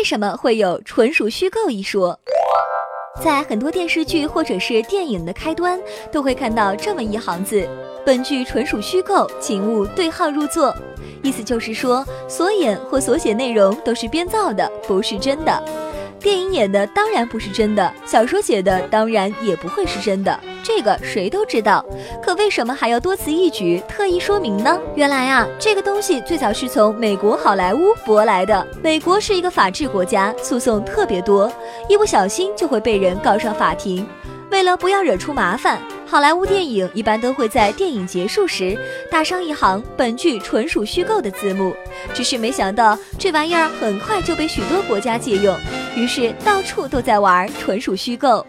为什么会有纯属虚构一说？在很多电视剧或者是电影的开端都会看到这么一行字，本剧纯属虚构，请勿对号入座。意思就是说，所演或所写内容都是编造的，不是真的。电影演的当然不是真的，小说写的当然也不会是真的，这个谁都知道。可为什么还要多此一举，特意说明呢？原来啊，这个东西最早是从美国好莱坞舶来的。美国是一个法治国家，诉讼特别多，一不小心就会被人告上法庭。为了不要惹出麻烦，好莱坞电影一般都会在电影结束时打上一行本剧纯属虚构的字幕，只是没想到这玩意儿很快就被许多国家借用，于是到处都在玩纯属虚构。